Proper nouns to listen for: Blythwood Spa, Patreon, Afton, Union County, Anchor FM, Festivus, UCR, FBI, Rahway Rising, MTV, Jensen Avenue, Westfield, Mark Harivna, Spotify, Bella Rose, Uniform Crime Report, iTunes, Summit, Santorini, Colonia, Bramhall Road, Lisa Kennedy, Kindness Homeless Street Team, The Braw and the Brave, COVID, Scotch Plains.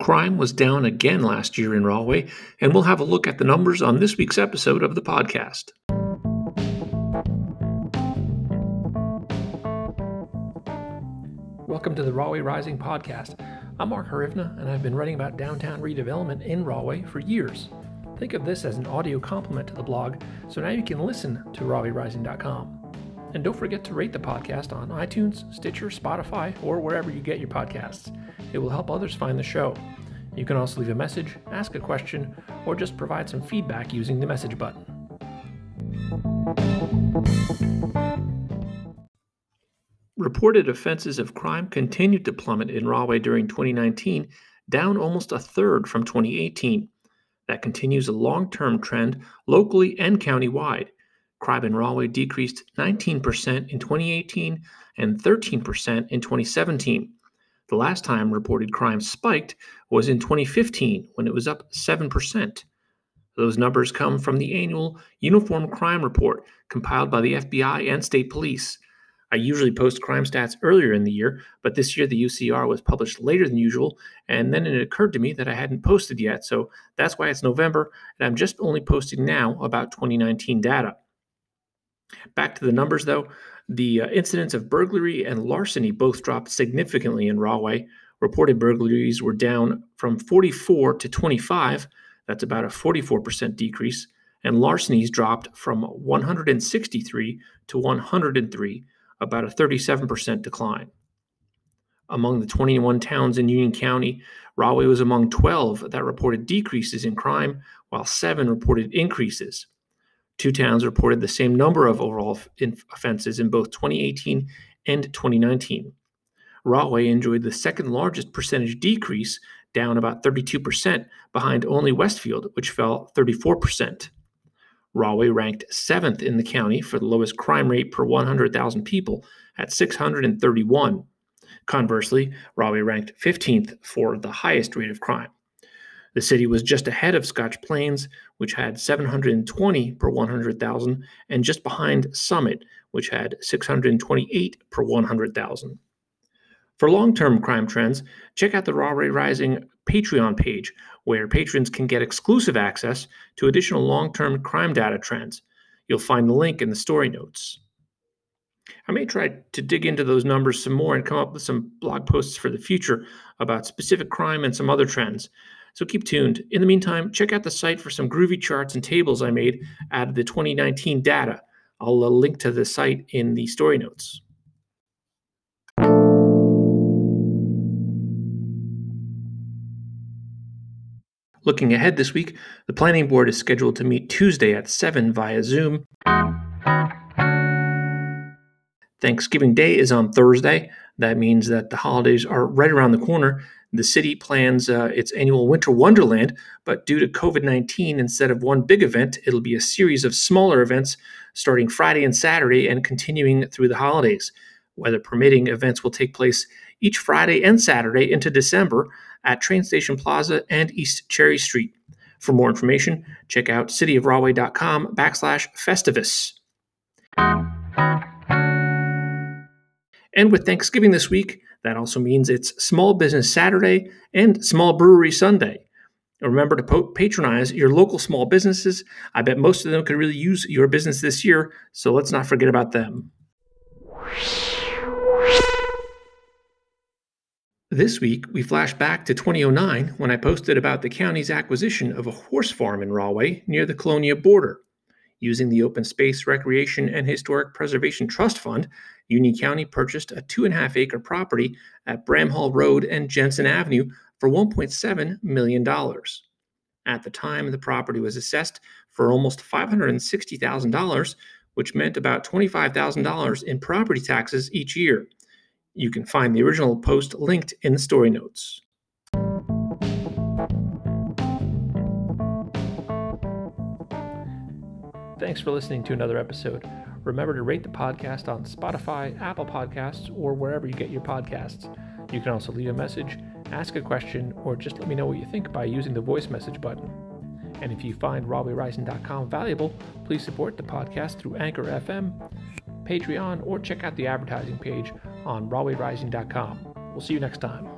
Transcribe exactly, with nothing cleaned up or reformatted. Crime was down again last year in Rahway, and we'll have a look at the numbers on this week's episode of the podcast. Welcome to the Rahway Rising podcast. I'm Mark Harivna, and I've been writing about downtown redevelopment in Rahway for years. Think of this as an audio complement to the blog, so now you can listen to rahway rising dot com. And don't forget to rate the podcast on iTunes, Stitcher, Spotify, or wherever you get your podcasts. It will help others find the show. You can also leave a message, ask a question, or just provide some feedback using the message button. Reported offenses of crime continued to plummet in Rahway during twenty nineteen, down almost a third from twenty eighteen. That continues a long-term trend locally and countywide. Crime in Rahway decreased nineteen percent in twenty eighteen and thirteen percent in twenty seventeen. The last time reported crime spiked was in twenty fifteen, when it was up seven percent. Those numbers come from the annual Uniform Crime Report compiled by the F B I and state police. I usually post crime stats earlier in the year, but this year the U C R was published later than usual, and then it occurred to me that I hadn't posted yet, so that's why it's November, and I'm just only posting now about twenty nineteen data. Back to the numbers, though. The uh, incidents of burglary and larceny both dropped significantly in Rahway. Reported burglaries were down from forty-four to twenty-five. That's about a forty-four percent decrease. And larcenies dropped from one hundred sixty-three to one hundred three, about a thirty-seven percent decline. Among the twenty-one towns in Union County, Rahway was among twelve that reported decreases in crime, while seven reported increases. Two towns reported the same number of overall offenses in both twenty eighteen and twenty nineteen. Rahway enjoyed the second largest percentage decrease, down about thirty-two percent, behind only Westfield, which fell thirty-four percent. Rahway ranked seventh in the county for the lowest crime rate per one hundred thousand people at six hundred thirty-one. Conversely, Rahway ranked fifteenth for the highest rate of crime. The city was just ahead of Scotch Plains, which had seven hundred twenty per one hundred thousand, and just behind Summit, which had six hundred twenty-eight per one hundred thousand. For long-term crime trends, check out the Rahway Rising Patreon page, where patrons can get exclusive access to additional long-term crime data trends. You'll find the link in the story notes. I may try to dig into those numbers some more and come up with some blog posts for the future about specific crime and some other trends. So keep tuned. In the meantime, check out the site for some groovy charts and tables I made out of the twenty nineteen data. I'll link to the site in the story notes. Looking ahead this week, the Planning Board is scheduled to meet Tuesday at seven via Zoom. Thanksgiving Day is on Thursday. That means that the holidays are right around the corner. The city plans uh, its annual Winter Wonderland, but due to covid nineteen, instead of one big event, it'll be a series of smaller events starting Friday and Saturday and continuing through the holidays. Weather permitting, events will take place each Friday and Saturday into December at Train Station Plaza and East Cherry Street. For more information, check out cityofrahway.com backslash Festivus. And with Thanksgiving this week, that also means it's Small Business Saturday and Small Brewery Sunday. Remember to po- patronize your local small businesses. I bet most of them could really use your business this year, so let's not forget about them. This week, we flash back to twenty oh nine when I posted about the county's acquisition of a horse farm in Rahway near the Colonia border. Using the Open Space, Recreation, and Historic Preservation Trust Fund, Union County purchased a two and a half acre property at Bramhall Road and Jensen Avenue for one point seven million dollars. At the time, the property was assessed for almost five hundred sixty thousand dollars, which meant about twenty-five thousand dollars in property taxes each year. You can find the original post linked in the story notes. Thanks for listening to another episode. Remember to rate the podcast on Spotify, Apple Podcasts, or wherever you get your podcasts. You can also leave a message, ask a question, or just let me know what you think by using the voice message button. And if you find rahway rising dot com valuable, please support the podcast through Anchor F M, Patreon, or check out the advertising page on rahway rising dot com. We'll see you next time.